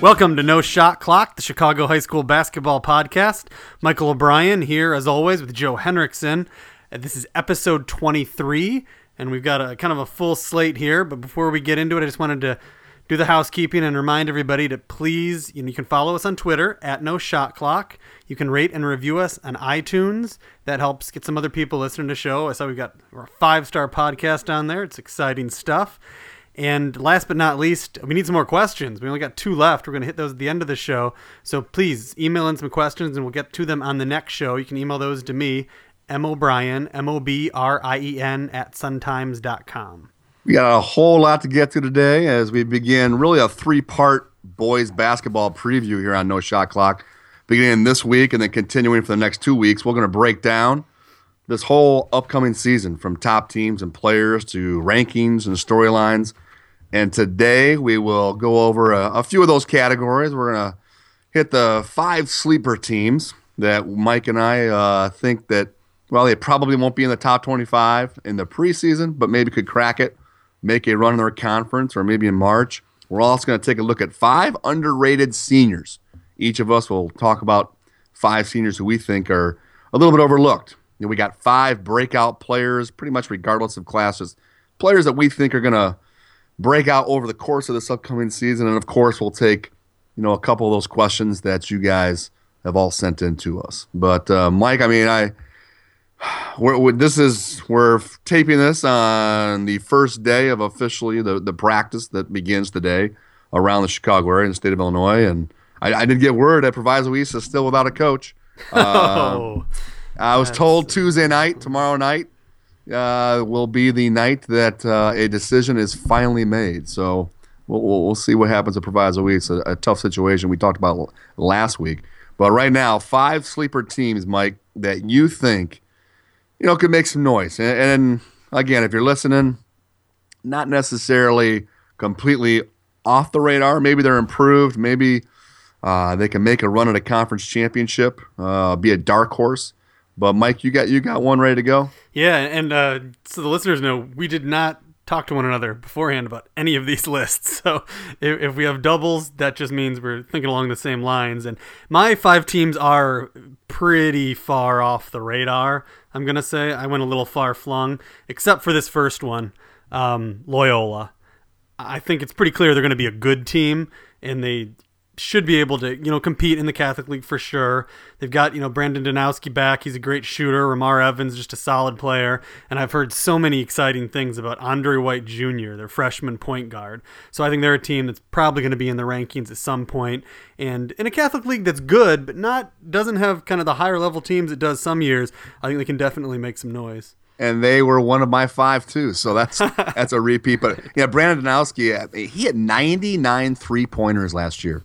Welcome to No Shot Clock, the Chicago High School Basketball Podcast. Michael O'Brien here, as always, with Joe Henrickson. This is episode 23, and we've got a kind of a full slate here. But before we get into it, I just wanted to do the housekeeping and remind everybody to please, you can follow us on Twitter, at No Shot Clock. You can rate and review us on iTunes. That helps get some other people listening to the show. I saw we've got our 5-star podcast on there. It's exciting stuff. And last but not least, we need some more questions. We only got 2 left. We're going to hit those at the end of the show. So please email in some questions and we'll get to them on the next show. You can email those to me, mobrien, mobrien @suntimes.com. We got a whole lot to get to today as we begin really a 3-part boys basketball preview here on No Shot Clock. Beginning this week and then continuing for the next 2 weeks, we're going to break down this whole upcoming season from top teams and players to rankings and storylines. And today we will go over a few of those categories. We're going to hit the 5 sleeper teams that Mike and I think that, well, they probably won't be in the top 25 in the preseason, but maybe could crack it, make a run in their conference, or maybe in March. We're also going to take a look at 5 underrated seniors. Each of us will talk about 5 seniors who we think are a little bit overlooked. You know, we got 5 breakout players, pretty much regardless of classes, players that we think are going to break out over the course of this upcoming season. And, of course, we'll take, you know, a couple of those questions that you guys have all sent in to us. But, Mike, I mean, we're taping this on the first day of officially the practice that begins today around the Chicago area in the state of Illinois. And I did get word that Proviso East is still without a coach. I was told Tuesday night, tomorrow night, will be the night that a decision is finally made. So we'll see what happens at Proviso East. A tough situation we talked about last week. But right now, 5 sleeper teams, Mike, that you think, you know, could make some noise. And again, if you're listening, not necessarily completely off the radar. Maybe they're improved. Maybe they can make a run at a conference championship, be a dark horse. But, Mike, you got one ready to go? Yeah, and so the listeners know, we did not talk to one another beforehand about any of these lists. So if we have doubles, that just means we're thinking along the same lines. And my 5 teams are pretty far off the radar, I'm going to say. I went a little far-flung, except for this first one, Loyola. I think it's pretty clear they're going to be a good team, and they should be able to, you know, compete in the Catholic League for sure. They've got, you know, Brandon Danowski back. He's a great shooter. Ramar Evans, just a solid player. And I've heard so many exciting things about Andre White Jr., their freshman point guard. So I think they're a team that's probably going to be in the rankings at some point. And in a Catholic League that's good, but doesn't have kind of the higher level teams it does some years, I think they can definitely make some noise. And they were one of my 5 too, so that's a repeat. But yeah, Brandon Danowski, he had 99 three-pointers last year.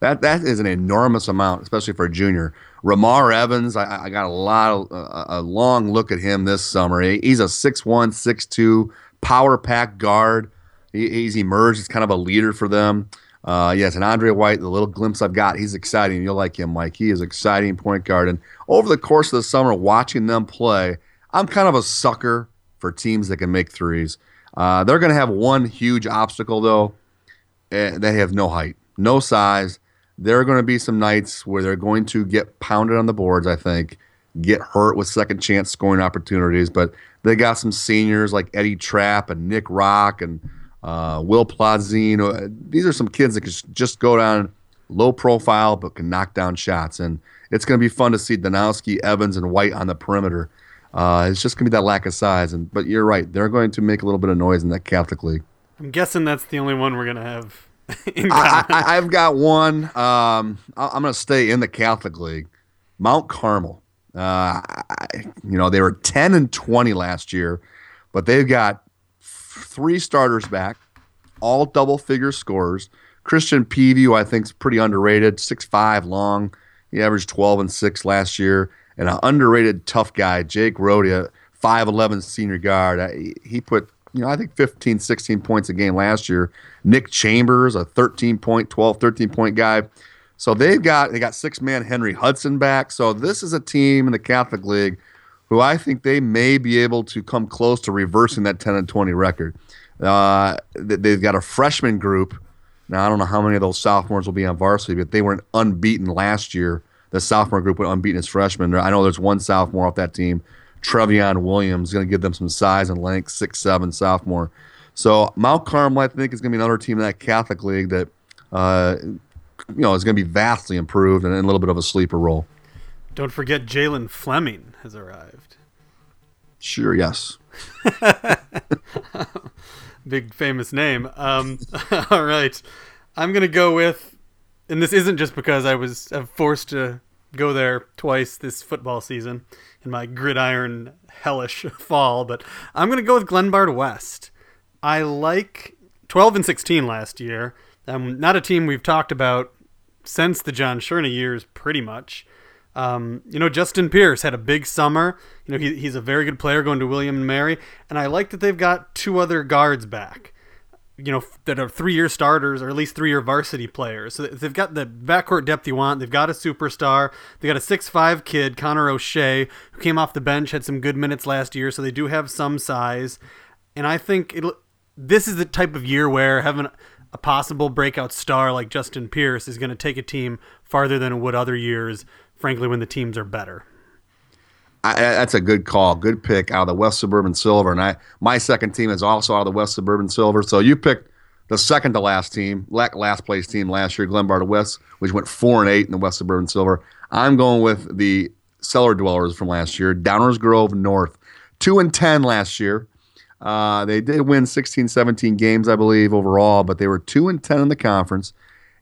That is an enormous amount, especially for a junior. Ramar Evans, I got a long look at him this summer. He's a 6'1", 6'2", power pack guard. He's emerged as kind of a leader for them. Yes, and Andre White, the little glimpse I've got, he's exciting. You'll like him, Mike. He is an exciting point guard. And over the course of the summer, watching them play, I'm kind of a sucker for teams that can make threes. They're going to have one huge obstacle, though. They have no height, no size. There are going to be some nights where they're going to get pounded on the boards, I think, get hurt with second-chance scoring opportunities. But they got some seniors like Eddie Trapp and Nick Rock and Will Plazine. These are some kids that can just go down low profile but can knock down shots. And it's going to be fun to see Danowski, Evans, and White on the perimeter. It's just going to be that lack of size. But you're right. They're going to make a little bit of noise in that Catholic League. I'm guessing that's the only one we're going to have. I've got one. I'm going to stay in the Catholic League. Mount Carmel. You know, they were 10-20 last year, but they've got 3 starters back, all double-figure scorers. Christian Peavy, who I think is pretty underrated, 6'5", long. He averaged 12-6 last year. And an underrated tough guy, Jake Rodia, 5'11", senior guard. He put, you know, I think 15, 16 points a game last year. Nick Chambers, a 13-point guy. So they got 6-man Henry Hudson back. So this is a team in the Catholic League who I think they may be able to come close to reversing that 10-20 record. They've got a freshman group Now, I don't know how many of those sophomores will be on varsity, but they were unbeaten last year. The sophomore group went unbeaten as freshmen. I know there's one sophomore off that team, Trevion Williams, going to give them some size and length, 6'7" sophomore. So Mount Carmel, I think, is going to be another team in that Catholic League that is going to be vastly improved and a little bit of a sleeper role. Don't forget Jalen Fleming has arrived. Sure, yes. Big famous name. All right. I'm going to go with, and this isn't just because I'm forced to go there twice this football season in my gridiron hellish fall, but I'm going to go with Glenbard West. I like 12-16 last year. Not a team we've talked about since the John Schoening years, pretty much. Justin Pierce had a big summer. He's a very good player going to William & Mary, and I like that they've got two other guards back, that are three-year starters or at least three-year varsity players. So they've got the backcourt depth you want. They've got a superstar. They got a 6'5" kid, Connor O'Shea, who came off the bench, had some good minutes last year, so they do have some size. And I think this is the type of year where having a possible breakout star like Justin Pierce is going to take a team farther than it would other years, frankly, when the teams are better. That's a good call. Good pick out of the West Suburban Silver. And my second team is also out of the West Suburban Silver. So you picked the second to last team, last place team last year, Glenbard West, which went 4-8 in the West Suburban Silver. I'm going with the Cellar Dwellers from last year, Downers Grove North. 2-10 last year. They did win 16, 17 games, I believe, overall, but they were 2-10 in the conference.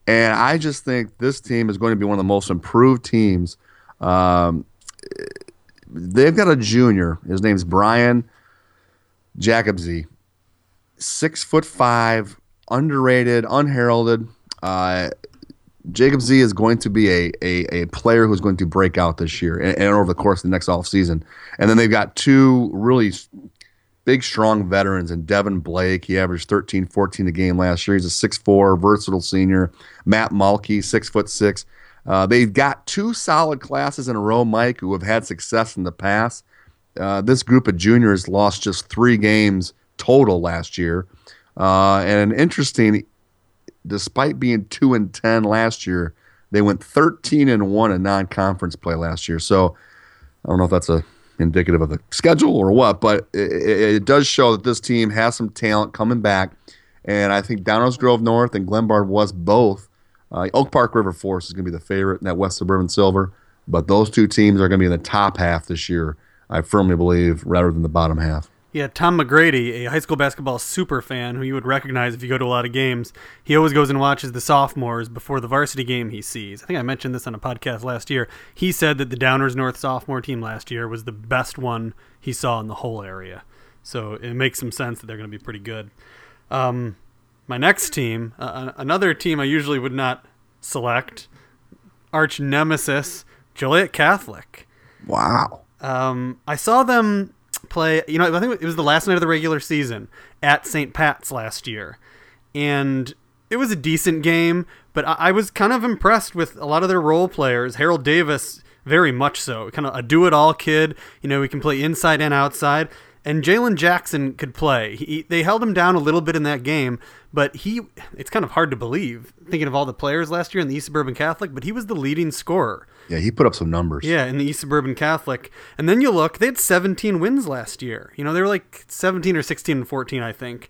And I just think this team is going to be one of the most improved teams. They've got a junior. His name's Brian Jacobs. 6'5", underrated, unheralded. Jacobs is going to be a player who's going to break out this year and over the course of the next offseason. And then they've got two really big, strong veterans, and Devin Blake. He averaged 13, 14 a game last year. He's a 6'4", versatile senior. Matt Mulkey, 6'6". They've got two solid classes in a row, Mike, who have had success in the past. This group of juniors lost just 3 games total last year. And interesting, despite being 2-10 last year, they went 13-1 in non-conference play last year. So I don't know if that's indicative of the schedule or what, but it does show that this team has some talent coming back, and I think Downers Grove North and Glenbard West both. Oak Park River Forest is going to be the favorite in that West Suburban Silver, but those two teams are going to be in the top half this year, I firmly believe, rather than the bottom half. Yeah, Tom McGrady, a high school basketball super fan who you would recognize if you go to a lot of games, he always goes and watches the sophomores before the varsity game he sees. I think I mentioned this on a podcast last year. He said that the Downers North sophomore team last year was the best one he saw in the whole area. So it makes some sense that they're going to be pretty good. My next team, another team I usually would not select, arch nemesis, Joliet Catholic. Wow. I saw them play, I think it was the last night of the regular season at St. Pat's last year, and it was a decent game, but I was kind of impressed with a lot of their role players. Harold Davis, very much so, kind of a do-it-all kid. He can play inside and outside, and Jalen Jackson could play. They held him down a little bit in that game, but it's kind of hard to believe, thinking of all the players last year in the East Suburban Catholic, but he was the leading scorer. Yeah, he put up some numbers. Yeah, in the East Suburban Catholic. And then you look, they had 17 wins last year. They were like 17 or 16 and 14, I think.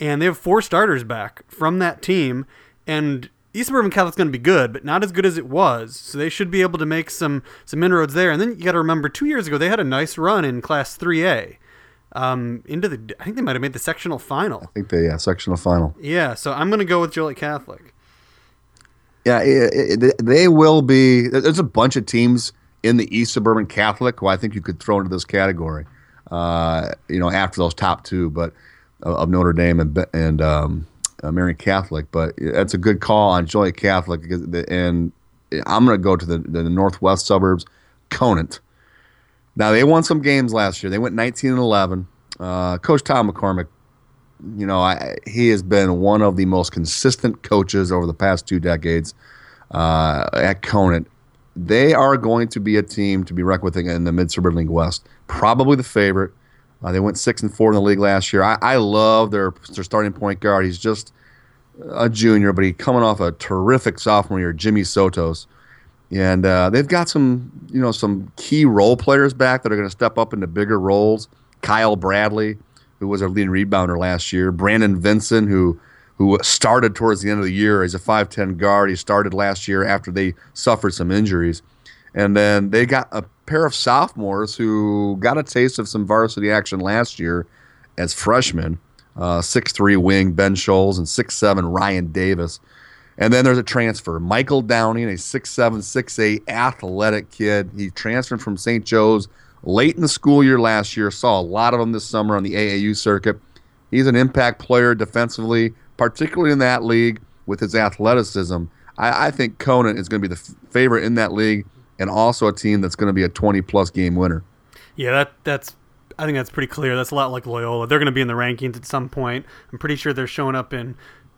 And they have 4 starters back from that team. And East Suburban Catholic's going to be good, but not as good as it was. So they should be able to make some inroads there. And then you got to remember, 2 years ago, they had a nice run in Class 3A. I think they might have made the sectional final. I think they, sectional final. Yeah, so I'm going to go with Joliet Catholic. Yeah, they will be. There's a bunch of teams in the East Suburban Catholic who I think you could throw into this category. After those top two, but of Notre Dame and Marian Catholic. But that's a good call on Joliet Catholic, and I'm going to go to the northwest suburbs, Conant. Now they won some games last year. They went 19-11. Coach Tom McCormick, he has been one of the most consistent coaches over the past 2 decades at Conant. They are going to be a team to be reckoned with in the Mid-Suburban League West. Probably the favorite. They went 6-4 in the league last year. I love their starting point guard. He's just a junior, but he's coming off a terrific sophomore year, Jimmy Soto's. And they've got some, you know, some key role players back that are going to step up into bigger roles. Kyle Bradley, who was our leading rebounder last year. Brandon Vinson, who started towards the end of the year. He's a 5'10 guard. He started last year after they suffered some injuries. And then they got a pair of sophomores who got a taste of some varsity action last year as freshmen. 6'3 wing Ben Scholes and 6'7 Ryan Davis. And then there's a transfer, Michael Downing, a 6'7", 6'8 athletic kid. He transferred from St. Joe's late in the school year last year. Saw a lot of them this summer on the AAU circuit. He's an impact player defensively, particularly in that league with his athleticism. I think Conan is going to be the favorite in that league, and also a team that's going to be a 20-plus game winner. Yeah, that's. I think that's pretty clear. That's a lot like Loyola. They're going to be in the rankings at some point. I'm pretty sure they're showing up in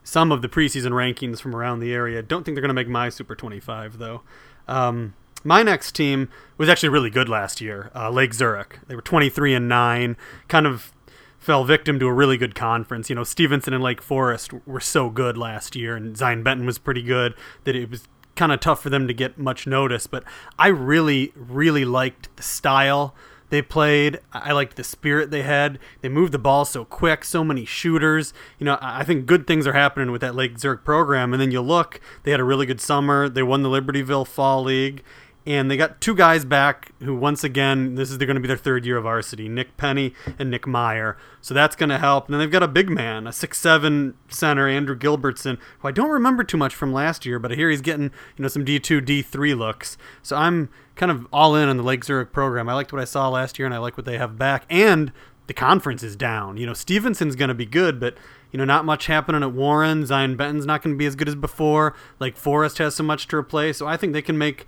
some of the preseason rankings from around the area. Don't think they're going to make my Super 25, though. My next team was actually really good last year, Lake Zurich. They were 23-9, kind of fell victim to a really good conference. You know, Stevenson and Lake Forest were so good last year, and Zion Benton was pretty good that it was kind of tough for them to get much notice. But I really, really liked the style they played. I liked the spirit they had. They moved the ball so quick, so many shooters. You know, I think good things are happening with that Lake Zurich program. And then you look, they had a really good summer. They won the Libertyville Fall League. And they got two guys back who, once again, this is going to be their third year of varsity, Nick Penny and Nick Meyer. So that's going to help. And then they've got a big man, a 6'7 center, Andrew Gilbertson, who I don't remember too much from last year, but I hear he's getting, you know, some D2, D3 looks. So I'm kind of all in on the Lake Zurich program. I liked what I saw last year, and I like what they have back. And the conference is down. You know, Stevenson's going to be good, but, you know, not much happening at Warren. Zion Benton's not going to be as good as before. Lake Forest has so much to replace. So I think they can make,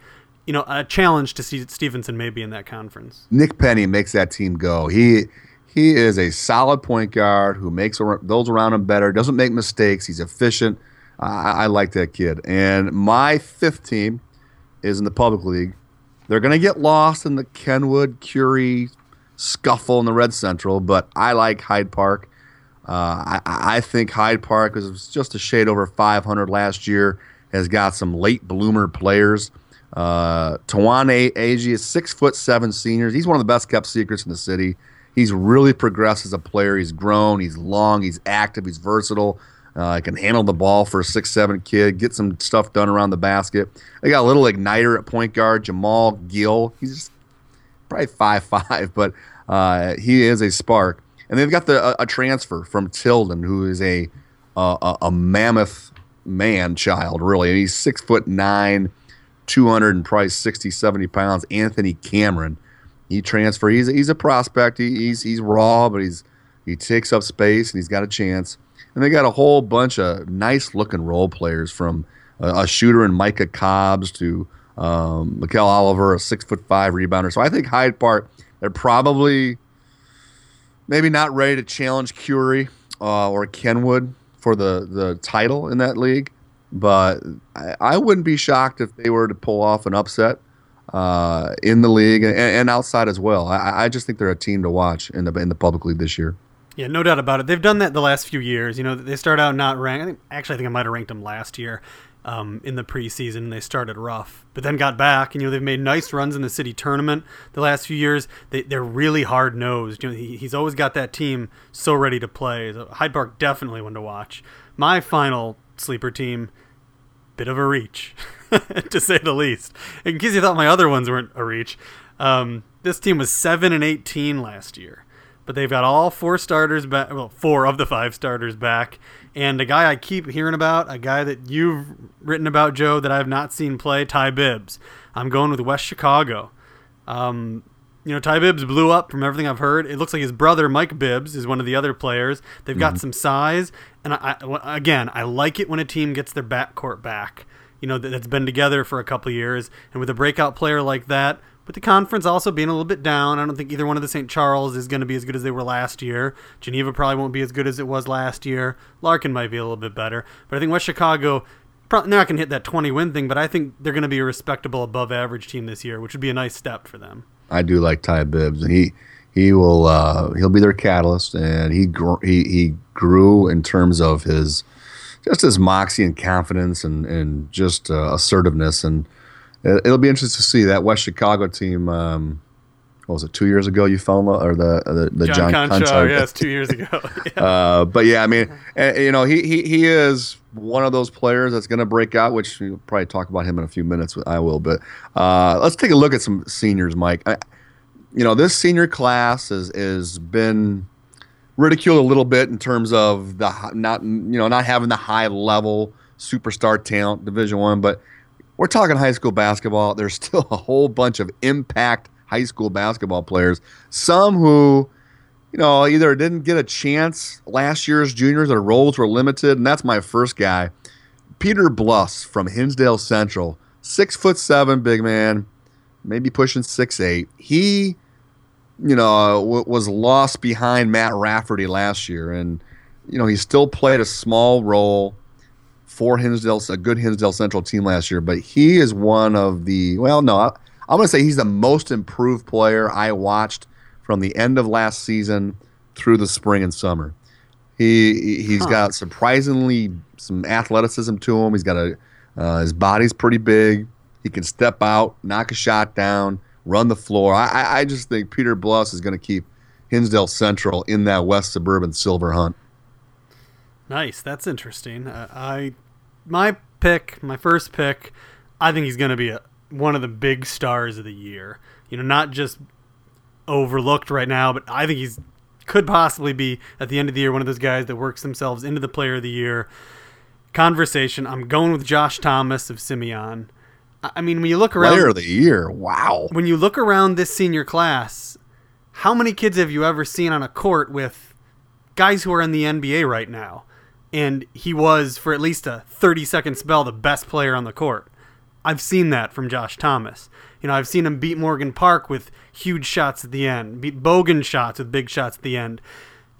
you know, a challenge to see Stevenson maybe in that conference. Nick Penny makes that team go. He is a solid point guard who makes those around him better, doesn't make mistakes. He's efficient. I like that kid. And my fifth team is in the public league. They're going to get lost in the Kenwood-Curie scuffle in the Red Central, but I like Hyde Park. I think Hyde Park was just a shade over 500 last year, has got some late bloomer players. Tawane Aji is 6'7" senior. He's one of the best kept secrets in the city. He's really progressed as a player. He's grown. He's long. He's active. He's versatile. He can handle the ball for a 6'7" kid. Get some stuff done around the basket. They got a little igniter at point guard, Jamal Gill. He's just probably 5'5", but he is a spark. And they've got a transfer from Tilden, who is a mammoth man child, really. And he's 6'9". 200 and probably 60, 70 pounds, Anthony Cameron. He transferred. He's a prospect. He's raw, but he takes up space, and he's got a chance. And they got a whole bunch of nice-looking role players, from a shooter in Micah Cobbs to Mikel Oliver, a 6'5" rebounder. So I think Hyde Park, they're probably maybe not ready to challenge Curie or Kenwood for the title in that league. But I wouldn't be shocked if they were to pull off an upset in the league and outside as well. I just think they're a team to watch in the public league this year. Yeah, no doubt about it. They've done that the last few years. You know, they start out not ranked. I think I might have ranked them last year in the preseason, and they started rough, but then got back. And, you know, they've made nice runs in the city tournament the last few years. They're really hard-nosed. You know, he's always got that team so ready to play. So Hyde Park, definitely one to watch. My final sleeper team, bit of a reach, to say the least. In case you thought my other ones weren't a reach, this team was 7-18 last year, but they've got all four starters back. Well, four of the five starters back, and a guy I keep hearing about, a guy that you've written about, Joe, that I've not seen play, Ty Bibbs. I'm going with West Chicago. You know, Ty Bibbs blew up from everything I've heard. It looks like his brother, Mike Bibbs, is one of the other players. They've got some size. And, I like it when a team gets their backcourt back, you know, that's been together for a couple of years. And with a breakout player like that, with the conference also being a little bit down, I don't think either one of the St. Charles is going to be as good as they were last year. Geneva probably won't be as good as it was last year. Larkin might be a little bit better. But I think West Chicago, probably not going to hit that 20-win thing, but I think they're going to be a respectable above-average team this year, which would be a nice step for them. I do like Ty Bibbs, and he will he'll be their catalyst, and he grew in terms of his just his moxie and confidence and just assertiveness. And it'll be interesting to see that West Chicago team. What was it, 2 years ago you fell in love, or the John Conchar? Yes, 2 years ago. Yeah. But yeah, I mean, you know, he is one of those players that's going to break out, which we'll probably talk about him in a few minutes. I will, but let's take a look at some seniors, Mike. You know, this senior class is been ridiculed a little bit in terms of not having the high level superstar talent, Division I, but we're talking high school basketball. There's still a whole bunch of impact high school basketball players, some who, you know, either didn't get a chance last year's juniors, their roles were limited, and that's my first guy, Peter Bluss from Hinsdale Central, 6'7", big man, maybe pushing 6'8". He, you know, was lost behind Matt Rafferty last year, and, you know, he still played a small role for Hinsdale, a good Hinsdale Central team last year, but he is one of the, well, no, I'm going to say he's the most improved player I watched from the end of last season through the spring and summer. He's got surprisingly some athleticism to him. He's got his body's pretty big. He can step out, knock a shot down, run the floor. I just think Peter Bluss is going to keep Hinsdale Central in that West Suburban silver hunt. Nice, that's interesting. My first pick, I think he's going to be one of the big stars of the year, you know, not just overlooked right now, but I think he's could possibly be at the end of the year, one of those guys that works themselves into the player of the year conversation. I'm going with Josh Thomas of Simeon. I mean, when you look around player of the year, wow, when you look around this senior class, how many kids have you ever seen on a court with guys who are in the NBA right now? And he was, for at least a 30-second spell, the best player on the court. I've seen that from Josh Thomas. You know, I've seen him beat Morgan Park with huge shots at the end, beat Bogan shots with big shots at the end.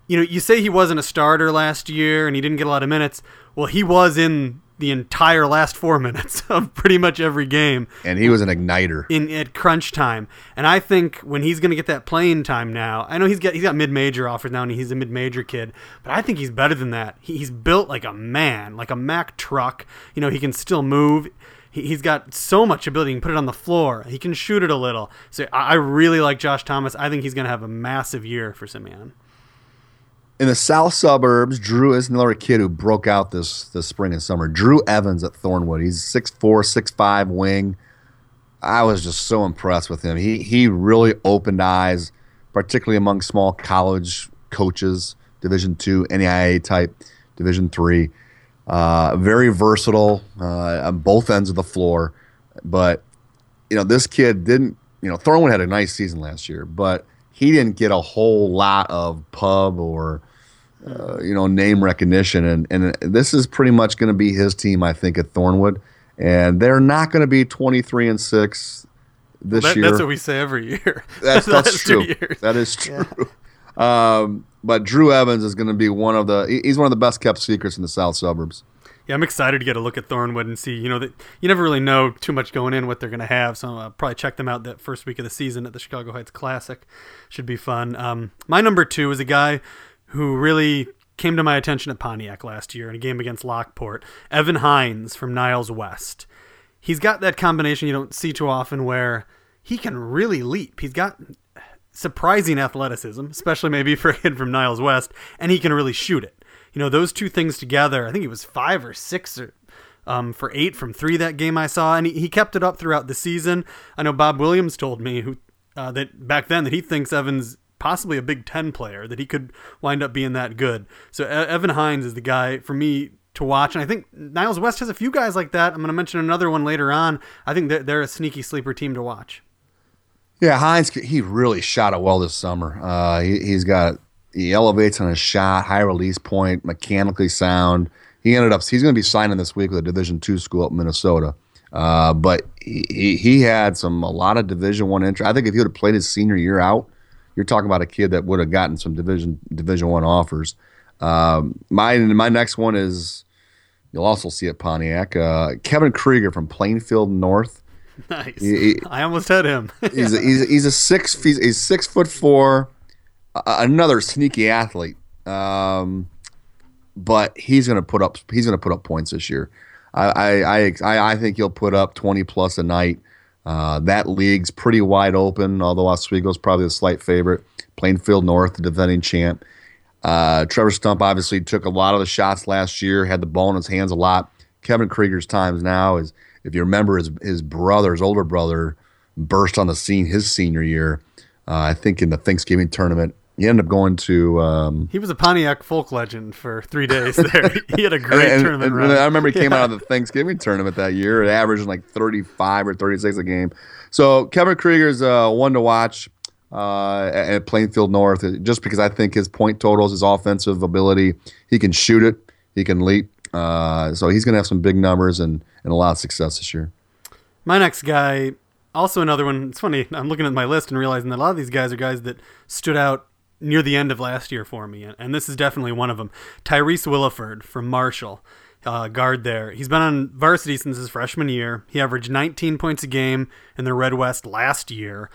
You know, you say he wasn't a starter last year and he didn't get a lot of minutes. Well, he was in the entire last 4 minutes of pretty much every game. And he was an igniter at crunch time. And I think when he's going to get that playing time now, I know he's got mid-major offers now and he's a mid-major kid, but I think he's better than that. He's built like a man, like a Mack truck. You know, he can still move. He's got so much ability. He can put it on the floor. He can shoot it a little. So I really like Josh Thomas. I think he's going to have a massive year for Simeon. In the south suburbs, Drew is another kid who broke out this spring and summer. Drew Evans at Thornwood. He's 6'4", 6'5", wing. I was just so impressed with him. He really opened eyes, particularly among small college coaches, Division II, NAIA type, Division III. Very versatile on both ends of the floor. But, you know, this kid didn't, you know, Thornwood had a nice season last year, but he didn't get a whole lot of pub or, you know, name recognition. And this is pretty much going to be his team, I think, at Thornwood. And they're not going to be 23-6 this year. That's what we say every year. That's true. That is true. Yeah. But Drew Evans is going to be he's one of the best kept secrets in the south suburbs. Yeah, I'm excited to get a look at Thornwood and see, you know, that you never really know too much going in what they're going to have. So I'll probably check them out that first week of the season at the Chicago Heights Classic. Should be fun. My number two is a guy who really came to my attention at Pontiac last year in a game against Lockport, Evan Hines from Niles West. He's got that combination you don't see too often where he can really leap. He's got surprising athleticism, especially maybe for a kid from Niles West, and he can really shoot it. You know, those two things together, I think it was 5 or 6 for 8 from 3 that game I saw, and he kept it up throughout the season. I know Bob Williams told me that back then that he thinks Evan's possibly a Big Ten player, that he could wind up being that good. So Evan Hines is the guy for me to watch, and I think Niles West has a few guys like that. I'm going to mention another one later on. I think they're a sneaky sleeper team to watch. Yeah, Hines, he really shot it well this summer. He elevates on his shot, high release point, mechanically sound. He's going to be signing this week with a Division II school up in Minnesota. But he had a lot of Division I interest. I think if he would have played his senior year out, you're talking about a kid that would have gotten some Division I offers. My next one is, you'll also see at Pontiac, Kevin Krieger from Plainfield North. Nice. I almost had him. He's 6'4", another sneaky athlete. but he's going to put up points this year. I think he'll put up 20 plus a night. That league's pretty wide open, although Oswego's probably the slight favorite. Plainfield North, the defending champ. Trevor Stump obviously took a lot of the shots last year, had the ball in his hands a lot. Kevin Krieger's times now is, if you remember, his older brother burst on the scene his senior year, I think in the Thanksgiving tournament. He ended up going to... he was a Pontiac folk legend for 3 days there. He had a great tournament run. I remember he came out of the Thanksgiving tournament that year, averaging like 35 or 36 a game. So Kevin Krieger's one to watch at Plainfield North, just because I think his point totals, his offensive ability, he can shoot it, he can leap. So he's going to have some big numbers and a lot of success this year. My next guy, also another one. It's funny, I'm looking at my list and realizing that a lot of these guys are guys that stood out near the end of last year for me, and this is definitely one of them. Tyrese Williford from Marshall, guard there. He's been on varsity since his freshman year. He averaged 19 points a game in the Red West last year.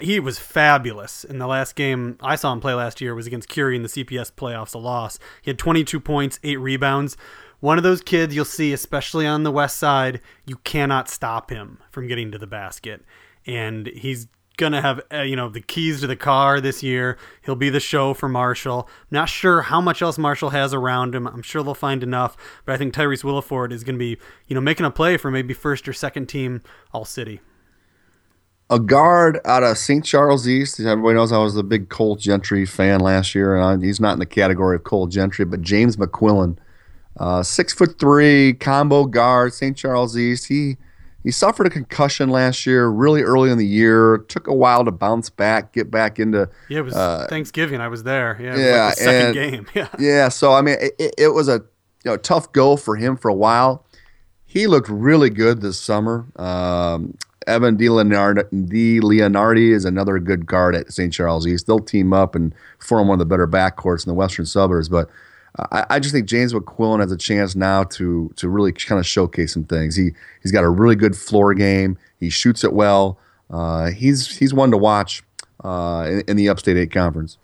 He was fabulous. In the last game I saw him play last year was against Curie in the CPS playoffs, a loss. He had 22 points, 8 rebounds. One of those kids you'll see, especially on the west side, you cannot stop him from getting to the basket. And he's going to have the keys to the car this year. He'll be the show for Marshall. Not sure how much else Marshall has around him. I'm sure they'll find enough, but I think Tyrese Williford is going to be making a play for maybe first or second team All-City. A guard out of St. Charles East. Everybody knows I was a big Cole Gentry fan last year, and he's not in the category of Cole Gentry, but James McQuillan, 6'3" combo guard, St. Charles East. He suffered a concussion last year, really early in the year. Took a while to bounce back, get back into. Yeah, it was Thanksgiving. I was there. Yeah, it was like the second game. Yeah. Yeah. So I mean, it was a tough go for him for a while. He looked really good this summer. Evan DeLeonardi is another good guard at St. Charles East. They'll team up and form one of the better backcourts in the Western suburbs, but. I just think James McQuillan has a chance now to really kind of showcase some things. He's got a really good floor game. He shoots it well. He's one to watch in the Upstate 8 Conference.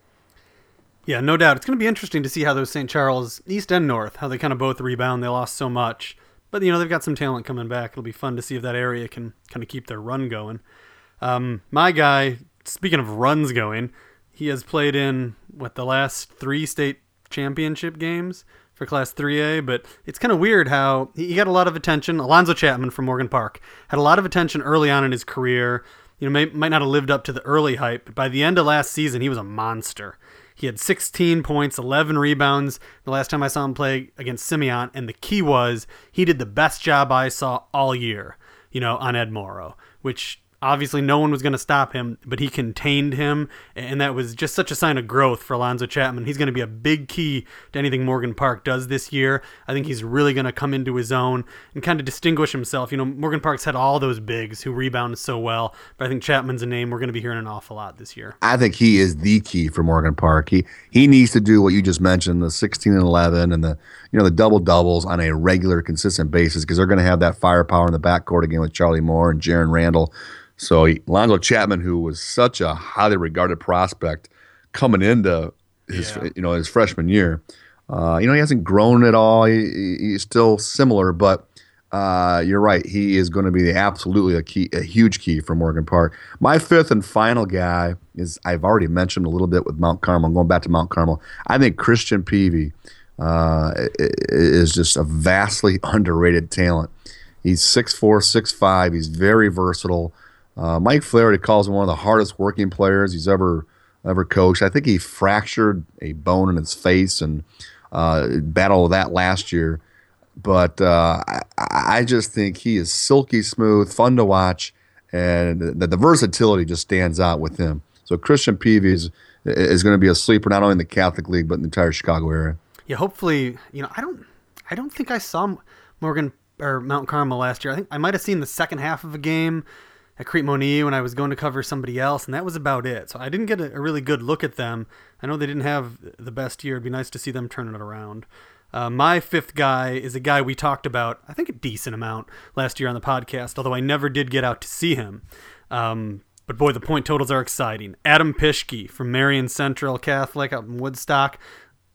Yeah, no doubt. It's going to be interesting to see how those St. Charles East and North, how they kind of both rebound. They lost so much. But, they've got some talent coming back. It'll be fun to see if that area can kind of keep their run going. My guy, speaking of runs going, he has played in, the last three state championship games for Class 3A, but it's kind of weird how he got a lot of attention. Alonzo Chapman from Morgan Park had a lot of attention early on in his career. Might not have lived up to the early hype, but by the end of last season, he was a monster. He had 16 points, 11 rebounds the last time I saw him play against Simeon, and the key was he did the best job I saw all year, on Ed Morrow, which obviously no one was going to stop him, but he contained him, and that was just such a sign of growth for Alonzo Chapman. He's going to be a big key to anything Morgan Park does this year. I think he's really going to come into his own and kind of distinguish himself. Morgan Park's had all those bigs who rebound so well, but I think Chapman's a name we're going to be hearing an awful lot this year. I think he is the key for Morgan Park. He needs to do what you just mentioned, the 16 and 11 and the the double-doubles on a regular, consistent basis, because they're going to have that firepower in the backcourt again with Charlie Moore and Jaron Randall. So Alonzo Chapman, who was such a highly regarded prospect coming into his his freshman year, he hasn't grown at all. He's still similar, but you're right. He is going to be absolutely a huge key for Morgan Park. My fifth and final guy is, I've already mentioned a little bit with Mount Carmel. I'm going back to Mount Carmel. I think Christian Peavy is just a vastly underrated talent. He's 6'4", 6'5". He's very versatile. Mike Flaherty calls him one of the hardest working players he's ever coached. I think he fractured a bone in his face and battled with that last year. But I just think he is silky smooth, fun to watch, and the versatility just stands out with him. So Christian Peavy is going to be a sleeper not only in the Catholic League but in the entire Chicago area. Yeah, hopefully. I don't think I saw Morgan or Mount Carmel last year. I think I might have seen the second half of a game at Crete Monier when I was going to cover somebody else, and that was about it. So I didn't get a really good look at them. I know they didn't have the best year. It'd be nice to see them turn it around. My fifth guy is a guy we talked about, I think, a decent amount last year on the podcast, although I never did get out to see him. But boy, the point totals are exciting. Adam Pischke from Marion Central Catholic out in Woodstock.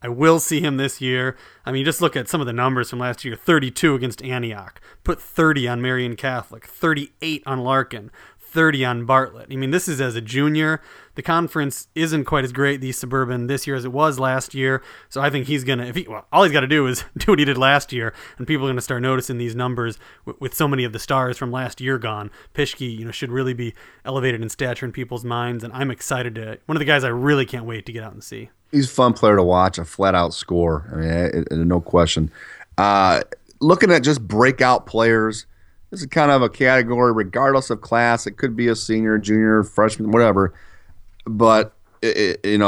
I will see him this year. I mean, just look at some of the numbers from last year. 32 against Antioch. Put 30 on Marion Catholic. 38 on Larkin. 30 on Bartlett. I mean, this is as a junior. The conference isn't quite as great, the Suburban, this year as it was last year. So I think he's going to, all he's got to do is do what he did last year, and people are going to start noticing these numbers with so many of the stars from last year gone. Pischke, should really be elevated in stature in people's minds, and I'm excited one of the guys I really can't wait to get out and see. He's a fun player to watch, a flat-out scorer. I mean, no question. Looking at just breakout players, this is kind of a category regardless of class. It could be a senior, junior, freshman, whatever. But, I'm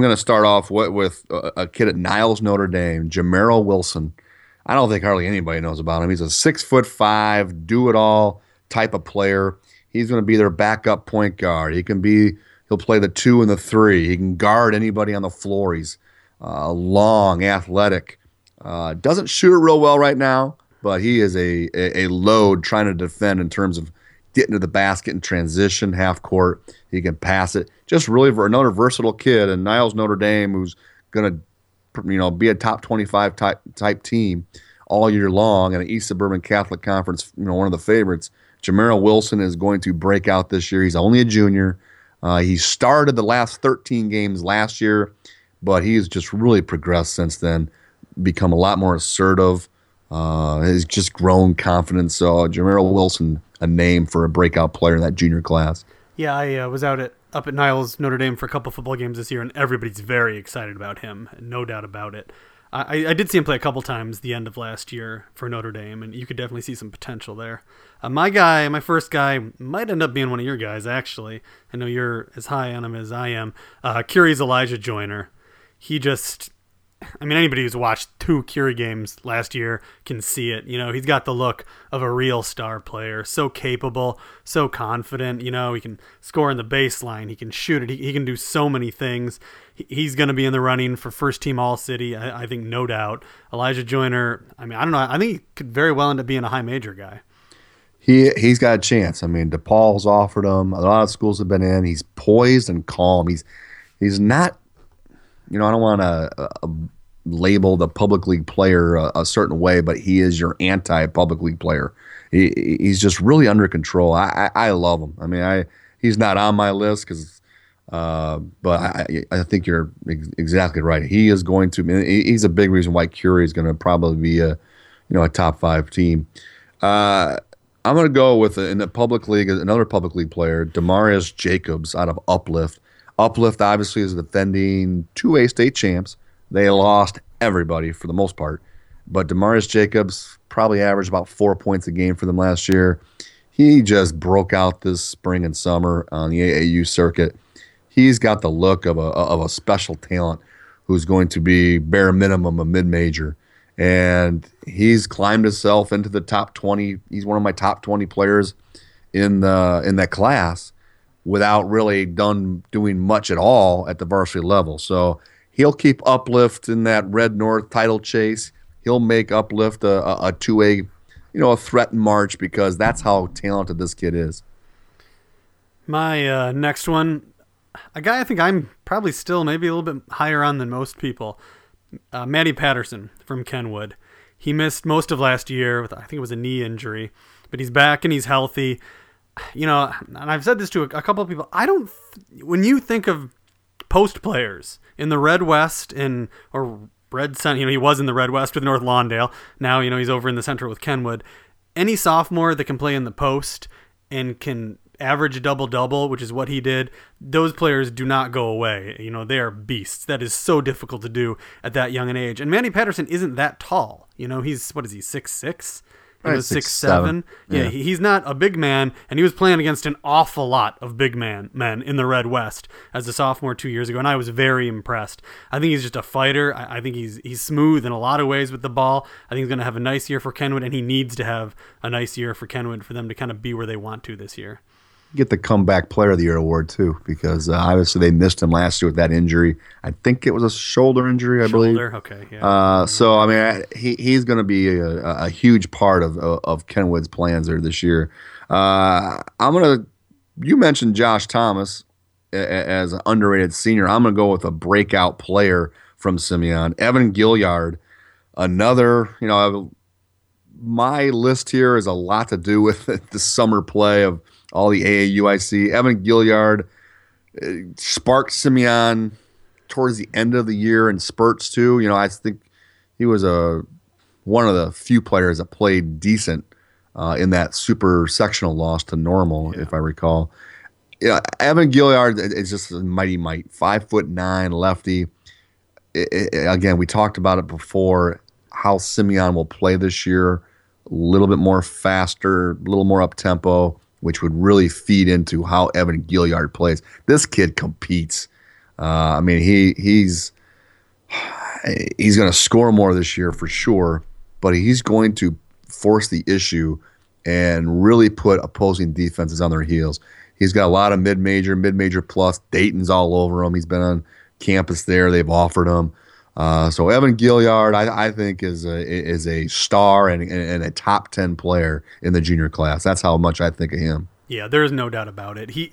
going to start off with a kid at Niles, Notre Dame, Jamiro Wilson. I don't think hardly anybody knows about him. He's a 6'5", do-it-all type of player. He's going to be their backup point guard. He'll play the 2 and the 3. He can guard anybody on the floor. He's long, athletic. Doesn't shoot it real well right now, but he is a load trying to defend in terms of getting to the basket and transition, half court. He can pass it. Just really another versatile kid. And Niles Notre Dame, who's going to be a top 25 type team all year long, and an East Suburban Catholic Conference, one of the favorites. Jamiro Wilson is going to break out this year. He's only a junior. He started the last 13 games last year, but he's just really progressed since then, become a lot more assertive. He's just grown confidence. So Jamiro Wilson, a name for a breakout player in that junior class. Yeah, I was up at Niles Notre Dame for a couple football games this year, and everybody's very excited about him, no doubt about it. I did see him play a couple times the end of last year for Notre Dame, and you could definitely see some potential there. My first guy, might end up being one of your guys, actually. I know you're as high on him as I am. Curie's Elijah Joyner. Anybody who's watched 2 Curie games last year can see it. He's got the look of a real star player, so capable, so confident. He can score in the baseline. He can shoot it. He can do so many things. He's going to be in the running for first-team All-City, I think, no doubt. Elijah Joyner, I don't know. I think he could very well end up being a high major guy. He's got a chance. DePaul's offered him. A lot of schools have been in. He's poised and calm. He's not... I don't want to label the public league player a certain way, but he is your anti-public league player. He's just really under control. I love him. He's not on my list but I think you're exactly right. He is going to. He's a big reason why Curie is going to probably be a top 5 team. I'm going to go with another public league player, Demarius Jacobs out of Uplift. Uplift, obviously, is defending 2A state champs. They lost everybody for the most part. But Demarius Jacobs probably averaged about 4 points a game for them last year. He just broke out this spring and summer on the AAU circuit. He's got the look of a special talent who's going to be bare minimum a mid-major. And he's climbed himself into the top 20. He's one of my top 20 players in that class, without really doing much at all at the varsity level. So he'll keep Uplift in that Red North title chase. He'll make Uplift a 2A, a threat in March, because that's how talented this kid is. My next one, a guy I think I'm probably still maybe a little bit higher on than most people, Matty Patterson from Kenwood. He missed most of last year with, I think it was a knee injury, but he's back and he's healthy. And I've said this to a couple of people, when you think of post players in the Red West or Red Center, he was in the Red West with North Lawndale. Now, he's over in the Central with Kenwood. Any sophomore that can play in the post and can average a double-double, which is what he did, those players do not go away. They are beasts. That is so difficult to do at that young an age. And Matty Patterson isn't that tall. He's, what is he, 6'6"? He was 6'7". Yeah, he's not a big man, and he was playing against an awful lot of big men in the Red West as a sophomore 2 years ago, and I was very impressed. I think he's just a fighter. I think he's smooth in a lot of ways with the ball. I think he's going to have a nice year for Kenwood, and he needs to have a nice year for Kenwood for them to kind of be where they want to this year. Get the Comeback Player of the Year award, too, because obviously they missed him last year with that injury. I think it was a shoulder injury, I believe. Okay, yeah. He's going to be a huge part of Kenwood's plans there this year. You mentioned Josh Thomas as an underrated senior. I'm going to go with a breakout player from Simeon. Evan Gilliard, another, you know, my list here is a lot to do with the summer play of all the AAUIC. Evan Gilliard sparked Simeon towards the end of the year in spurts too. You know, I think he was one of the few players that played decent in that super sectional loss to Normal, if I recall. Yeah, Evan Gilliard is just a mighty mite. 5'9" lefty. Again, we talked about it before, how Simeon will play this year. A little bit more faster, a little more up-tempo, which would really feed into how Evan Gilliard plays. This kid competes. I mean, he's going to score more this year for sure, but he's going to force the issue and really put opposing defenses on their heels. He's got a lot of mid-major, mid-major plus. Dayton's all over him. He's been on campus there. They've offered him. So Evan Gilliard, I think, is a star and a top 10 player in the junior class. That's how much I think of him. Yeah, there is no doubt about it.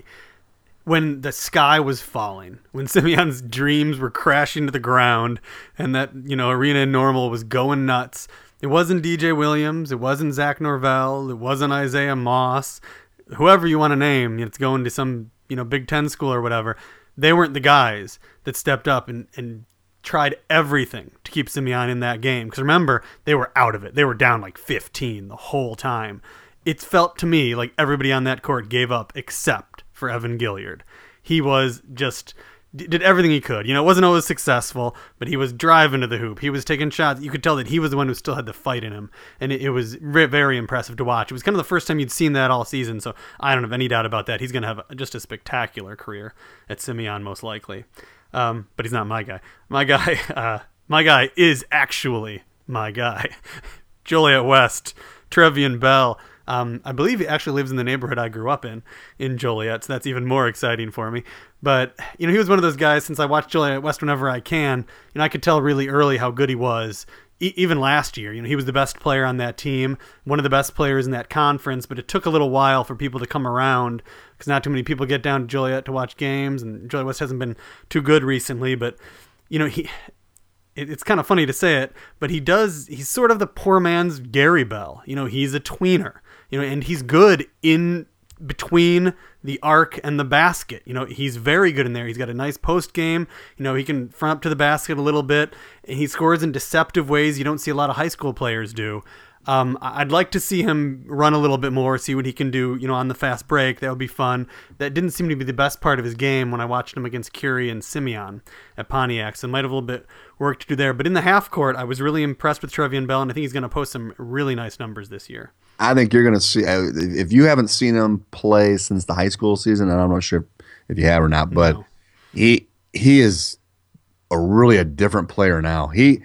When the sky was falling, when Simeon's dreams were crashing to the ground, and that, you know, arena in Normal was going nuts, it wasn't DJ Williams, it wasn't Zach Norvell, it wasn't Isaiah Moss, whoever you want to name, it's going to some, you know, Big Ten school or whatever. They weren't the guys that stepped up and tried everything to keep Simeon in that game. Because remember, they were out of it. They were down like 15 the whole time. It felt to me like everybody on that court gave up except for Evan Gilliard. He was just did everything he could. You know, it wasn't always successful, but he was driving to the hoop. He was taking shots. You could tell that he was the one who still had the fight in him, and it was very impressive to watch. It was kind of the first time you'd seen that all season, so I don't have any doubt about that. He's going to have just a spectacular career at Simeon, most likely. But he's not my guy. My guy is actually my guy. Joliet West, Trevion Bell. I believe he actually lives in the neighborhood I grew up in Joliet, so that's even more exciting for me. But, you know, he was one of those guys, since I watched Joliet West whenever I can, you know, I could tell really early how good he was, even last year. You know, he was the best player on that team, one of the best players in that conference, but it took a little while for people to come around because not too many people get down to Joliet to watch games, and Joliet West hasn't been too good recently, but, you know, it's kind of funny to say it, but he's sort of the poor man's Gary Bell. You know, he's a tweener. You know, and he's good in between the arc and the basket. You know, he's very good in there. He's got a nice post game. You know, he can front up to the basket a little bit, and he scores in deceptive ways you don't see a lot of high school players do. I'd like to see him run a little bit more, see what he can do, you know, on the fast break. That would be fun. That didn't seem to be the best part of his game when I watched him against Curie and Simeon at Pontiac, so might have a little bit work to do there. But in the half court, I was really impressed with Trevion Bell, and I think he's going to post some really nice numbers this year. I think you're going to see, if you haven't seen him play since the high school season, and I'm not sure if you have or not, but he is really a different player now. He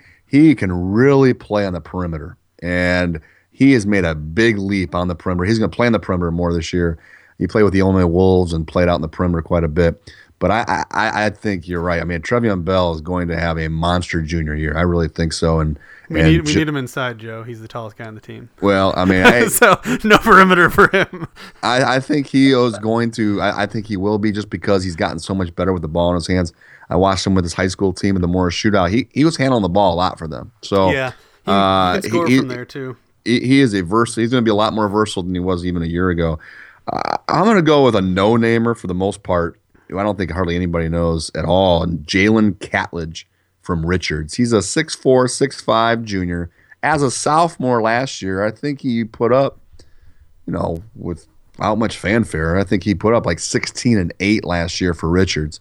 can really play on the perimeter. And he has made a big leap on the perimeter. He's going to play on the perimeter more this year. He played with the Illinois Wolves and played out in the perimeter quite a bit. But I think you're right. I mean, Trevion Bell is going to have a monster junior year. I really think so. We need him inside, Joe. He's the tallest guy on the team. Well, I mean, so no perimeter for him. I think he is going to. I think he will be, just because he's gotten so much better with the ball in his hands. I watched him with his high school team in the Morris Shootout. He was handling the ball a lot for them. So yeah. He can score from there too. He is a versatile. He's going to be a lot more versatile than he was even a year ago. I'm going to go with a no-namer for the most part. I don't think hardly anybody knows at all. Jalen Catledge from Richards. He's a 6'4", 6'5" junior. As a sophomore last year, I think he put up, you know, without much fanfare, I think he put up like 16-8 last year for Richards.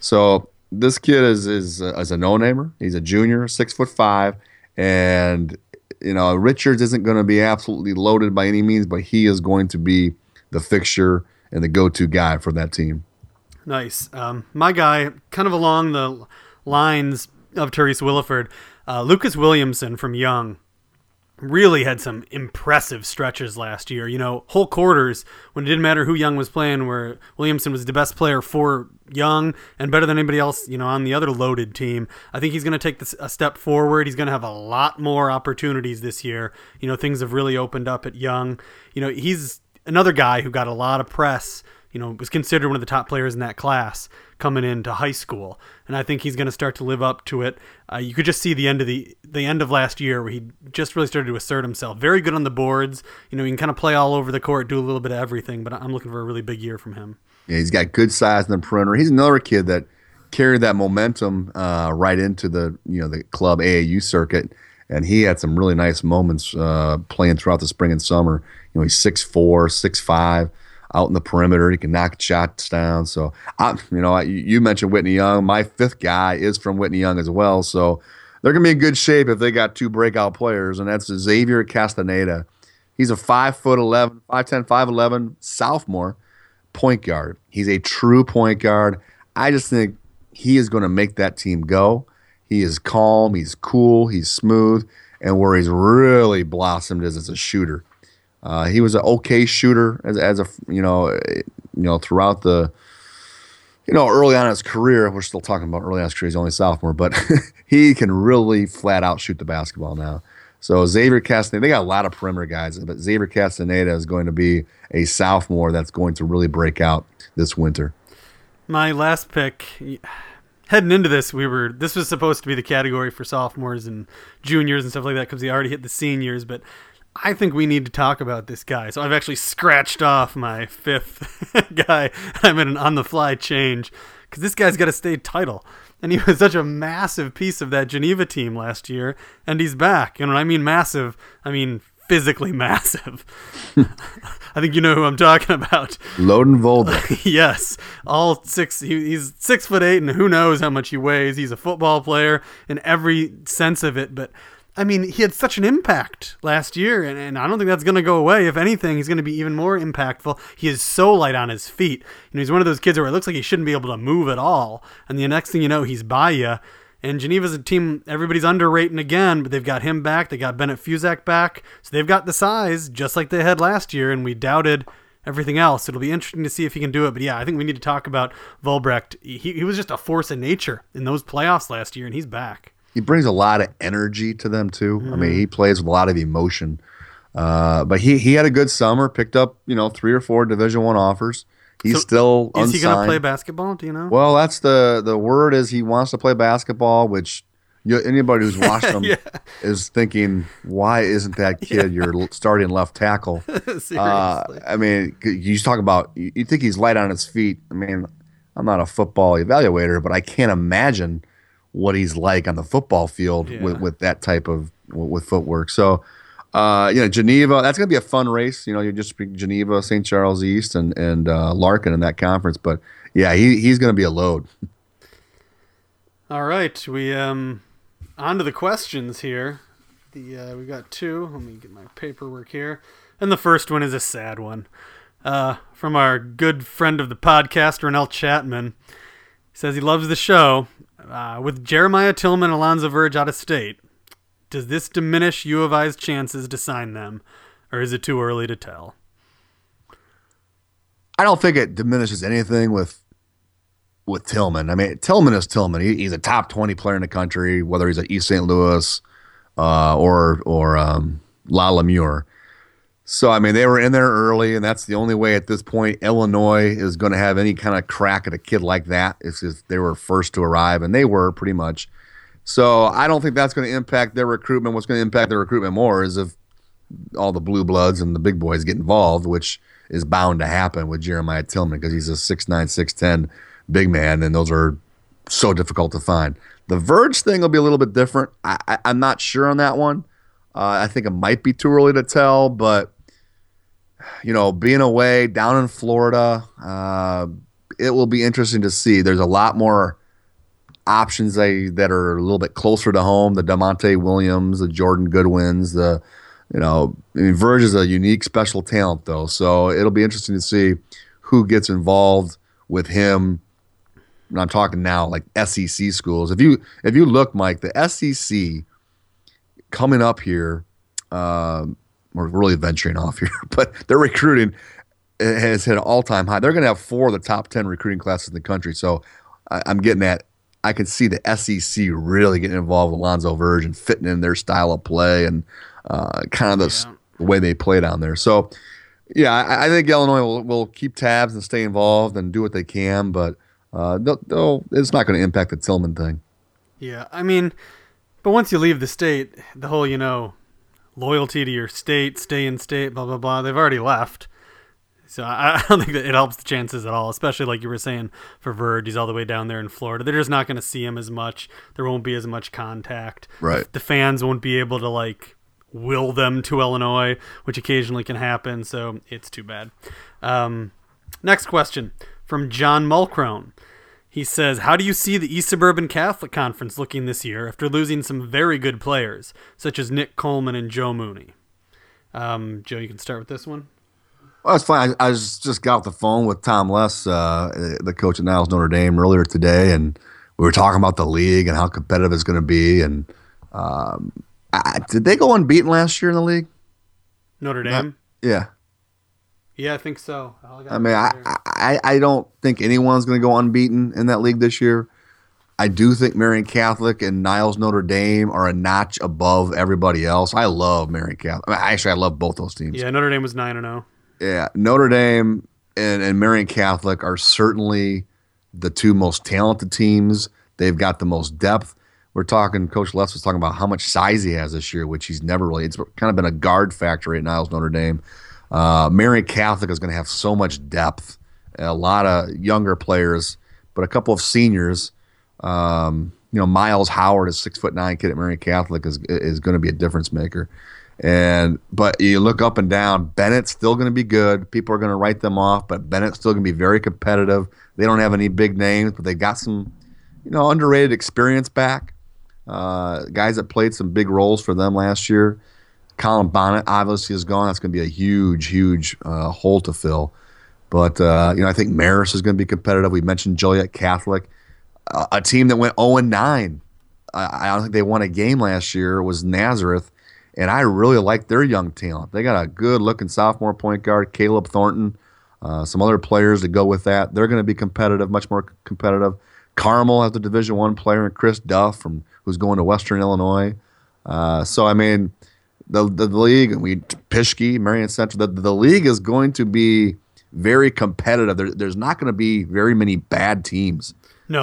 So this kid is a no-namer. He's a junior, 6'5". And, you know, Richards isn't going to be absolutely loaded by any means, but he is going to be the fixture and the go-to guy for that team. Nice. My guy, kind of along the lines of Tyrese Williford, Lucas Williamson from Young really had some impressive stretches last year. You know, whole quarters when it didn't matter who Young was playing, where Williamson was the best player for Young and better than anybody else, you know, on the other loaded team. I think he's going to take this a step forward. He's going to have a lot more opportunities this year. You know, things have really opened up at Young. You know, he's another guy who got a lot of press you know, was considered one of the top players in that class coming into high school. And I think he's going to start to live up to it. You could just see the end of last year where he just really started to assert himself. Very good on the boards. You know, he can kind of play all over the court, do a little bit of everything, but I'm looking for a really big year from him. Yeah, he's got good size in the perimeter. He's another kid that carried that momentum right into the club AAU circuit. And he had some really nice moments playing throughout the spring and summer. You know, he's 6'4", 6'5", out in the perimeter. He can knock shots down. So, you mentioned Whitney Young. My fifth guy is from Whitney Young as well. So they're going to be in good shape if they got two breakout players, and that's Xavier Castaneda. He's a 5'11", 5'10", 5'11", sophomore point guard. He's a true point guard. I just think he is going to make that team go. He is calm, he's cool, he's smooth, and where he's really blossomed is as a shooter. He was an okay shooter as a throughout the early on in his career. We're still talking about early on his career. He's only a sophomore, but he can really flat out shoot the basketball now. So Xavier Castaneda, they got a lot of perimeter guys, but Xavier Castaneda is going to be a sophomore that's going to really break out this winter. My last pick. Heading into this, this was supposed to be the category for sophomores and juniors and stuff like that because they already hit the seniors, but I think we need to talk about this guy. So I've actually scratched off my fifth guy. I'm in an on-the-fly change because this guy's got a state title, and he was such a massive piece of that Geneva team last year, and he's back. And when I mean massive, I mean physically massive. I think you know who I'm talking about. Loden Volda. Yes. All six. He's 6'8", and who knows how much he weighs. He's a football player in every sense of it. But, I mean, he had such an impact last year, and I don't think that's going to go away. If anything, he's going to be even more impactful. He is so light on his feet. You know, he's one of those kids where it looks like he shouldn't be able to move at all. And the next thing you know, he's by you. And Geneva's a team everybody's underrating again, but they've got him back. They got Bennett Fuzak back. So they've got the size just like they had last year, and we doubted everything else. It'll be interesting to see if he can do it. But, yeah, I think we need to talk about Volbrecht. He was just a force of nature in those playoffs last year, and he's back. He brings a lot of energy to them, too. Mm-hmm. I mean, he plays with a lot of emotion. But he had a good summer, picked up 3 or 4 Division I offers. He's still unsigned. Is he going to play basketball? Do you know? Well, that's the word is he wants to play basketball, which anybody who's watched him is thinking, why isn't that kid your starting left tackle? Seriously. I mean, you talk about, you think he's light on his feet. I mean, I'm not a football evaluator, but I can't imagine what he's like on the football field with that type of footwork. So, Geneva, that's going to be a fun race. You just speak Geneva, St. Charles East, and Larkin in that conference. But, yeah, he's going to be a load. All right. We on to the questions here. We got two. Let me get my paperwork here. And the first one is a sad one. From our good friend of the podcast, Ronell Chapman. He says he loves the show. With Jeremiah Tillman and Alonzo Verge out of state, does this diminish U of I's chances to sign them, or is it too early to tell? I don't think it diminishes anything with Tillman. I mean, Tillman is Tillman. He's a top 20 player in the country, whether he's at East St. Louis or La Lemure. So, I mean, they were in there early, and that's the only way at this point Illinois is going to have any kind of crack at a kid like that is if they were first to arrive, and they were pretty much. So I don't think that's going to impact their recruitment. What's going to impact their recruitment more is if all the blue bloods and the big boys get involved, which is bound to happen with Jeremiah Tillman because he's a 6'9", 6'10", big man, and those are so difficult to find. The Verge thing will be a little bit different. I'm not sure on that one. I think it might be too early to tell, but, being away down in Florida, it will be interesting to see. There's a lot more options that are a little bit closer to home, the DeMonte Williams, the Jordan Goodwins, Verge is a unique special talent though. So it'll be interesting to see who gets involved with him. And I'm talking now like SEC schools. If you look, Mike, the SEC coming up here, we're really venturing off here, but they're recruiting has hit an all-time high. They're going to have 4 of the top 10 recruiting classes in the country. So I'm getting at I could see the SEC really getting involved with Alonzo Verge and fitting in their style of play and kind of the way they play down there. So Yeah, I think Illinois will keep tabs and stay involved and do what they can, but it's not going to impact the Tillman thing. Yeah, I mean, but once you leave the state, the whole, loyalty to your state, stay in state, blah, blah, blah, they've already left. So I don't think that it helps the chances at all, especially like you were saying for Verge, he's all the way down there in Florida. They're just not going to see him as much. There won't be as much contact. Right. The fans won't be able to will them to Illinois, which occasionally can happen. So it's too bad. Next question from John Mulcrone. He says, how do you see the East Suburban Catholic Conference looking this year after losing some very good players, such as Nick Coleman and Joe Mooney? Joe, you can start with this one. Well, it's fine. I just got off the phone with Tom Less, the coach at Niles Notre Dame, earlier today, and we were talking about the league and how competitive it's going to be. And did they go unbeaten last year in the league? Notre Dame? Yeah. Yeah, I think so. I don't think anyone's going to go unbeaten in that league this year. I do think Marian Catholic and Niles Notre Dame are a notch above everybody else. I love Marian Catholic. I love both those teams. Yeah, Notre Dame was 9-0. Yeah, Notre Dame and Marian Catholic are certainly the two most talented teams. They've got the most depth. Coach Less was talking about how much size he has this year, which he's never really. It's kind of been a guard factory at Niles Notre Dame. Marian Catholic is going to have so much depth, a lot of younger players, but a couple of seniors. Miles Howard, a 6'9" kid at Marian Catholic, is going to be a difference maker. But you look up and down, Bennett's still going to be good. People are going to write them off, but Bennett's still going to be very competitive. They don't have any big names, but they got some, underrated experience back. Guys that played some big roles for them last year. Colin Bonnet obviously is gone. That's going to be a huge, huge hole to fill. But, I think Marist is going to be competitive. We mentioned Joliet Catholic, a team that went 0-9. I don't think they won a game last year. It was Nazareth, and I really like their young talent. They got a good-looking sophomore point guard, Caleb Thornton, some other players to go with that. They're going to be competitive, much more competitive. Carmel has the Division I player, and Chris Duff who's going to Western Illinois. The league, and Pischke, Marion Central, the league is going to be very competitive. There's not going to be very many bad teams in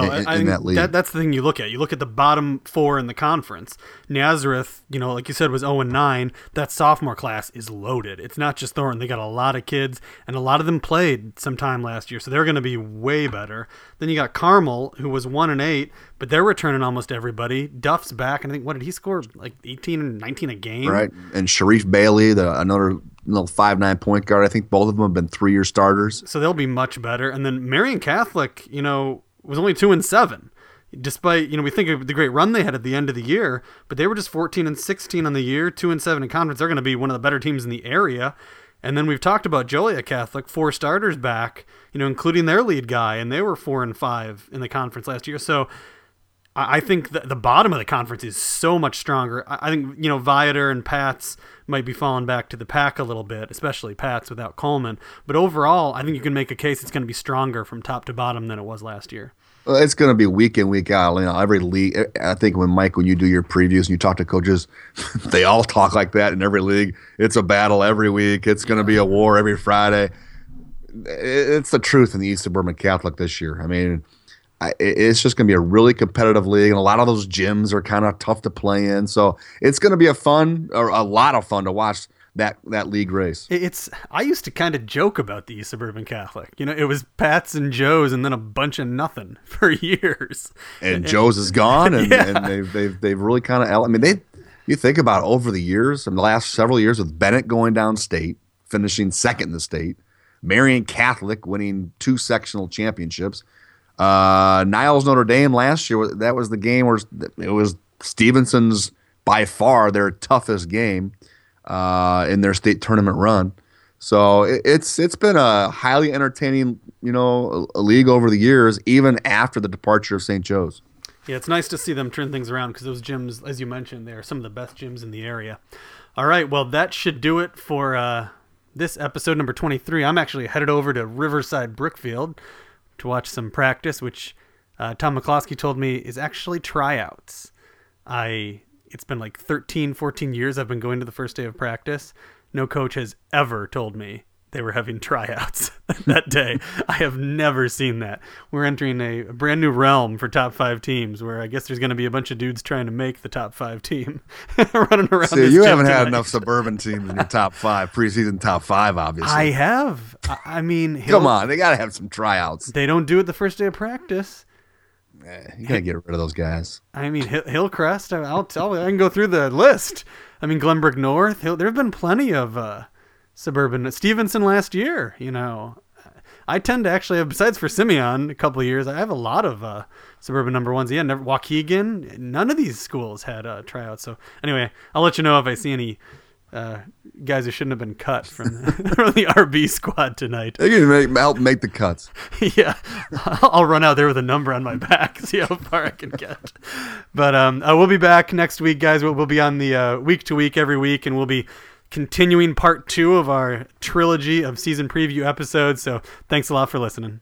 that league. That's the thing you look at. You look at the bottom four in the conference. Nazareth, like you said, was 0-9. That sophomore class is loaded. It's not just Thornton. They got a lot of kids, and a lot of them played sometime last year, so they're going to be way better. Then you got Carmel, who was 1-8, but they're returning almost everybody. Duff's back, and I think, what did he score? Like 18 and 19 a game? Right, and Sharif Bailey, another little 5'9" point guard. I think both of them have been three-year starters. So they'll be much better. And then Marian Catholic, was only 2-7, despite, we think of the great run they had at the end of the year, but they were just 14-16 on the year, 2-7 in conference. They're going to be one of the better teams in the area. And then we've talked about Joliet Catholic, four starters back, including their lead guy, and they were 4-5 in the conference last year. So I think the bottom of the conference is so much stronger. I think, Viator and Pats might be falling back to the pack a little bit, especially Pats without Coleman. But overall, I think you can make a case it's going to be stronger from top to bottom than it was last year. Well, it's going to be week in, week out. Every league, I think when you do your previews and you talk to coaches, they all talk like that in every league. It's a battle every week. It's going to be a war every Friday. It's the truth in the East Suburban Catholic this year. It's just going to be a really competitive league, and a lot of those gyms are kind of tough to play in. So it's going to be a lot of fun to watch that league race. I used to kind of joke about the East Suburban Catholic. It was Pats and Joes, and then a bunch of nothing for years. And Joes is gone, and, yeah. And they've really kind of. You think about over the years, in the last several years, with Bennett going down state, finishing second in the state, Marian Catholic winning two sectional championships. Niles Notre Dame last year, that was the game where it was Stevenson's by far their toughest game in their state tournament run. So it's been a highly entertaining a league over the years, even after the departure of St. Joe's. Yeah, it's nice to see them turn things around because those gyms, as you mentioned, they are some of the best gyms in the area. All right, well, that should do it for this episode number 23. I'm actually headed over to Riverside Brookfield to watch some practice, which Tom McCloskey told me is actually tryouts. It's been like 13, 14 years I've been going to the first day of practice. No coach has ever told me they were having tryouts that day. I have never seen that. We're entering a brand new realm for top five teams where I guess there's going to be a bunch of dudes trying to make the top five team running around. See, you haven't had enough suburban teams in your top five, preseason top five, obviously. I have. I mean, come on, they got to have some tryouts. They don't do it the first day of practice. You got to get rid of those guys. I mean, Hillcrest, I'll tell you, I can go through the list. I mean, Glenbrook North, there have been plenty of suburban. Stevenson last year, you know. I tend to actually have, besides for Simeon a couple of years, I have a lot of suburban number ones. Yeah, Waukegan, none of these schools had tryouts. So anyway, I'll let you know if I see any guys who shouldn't have been cut from the RB squad tonight. They can help make the cuts. Yeah, I'll run out there with a number on my back, see how far I can get. But I will be back next week, guys. We'll be on the week to week every week, and we'll be continuing part 2 of our trilogy of season preview episodes. So thanks a lot for listening.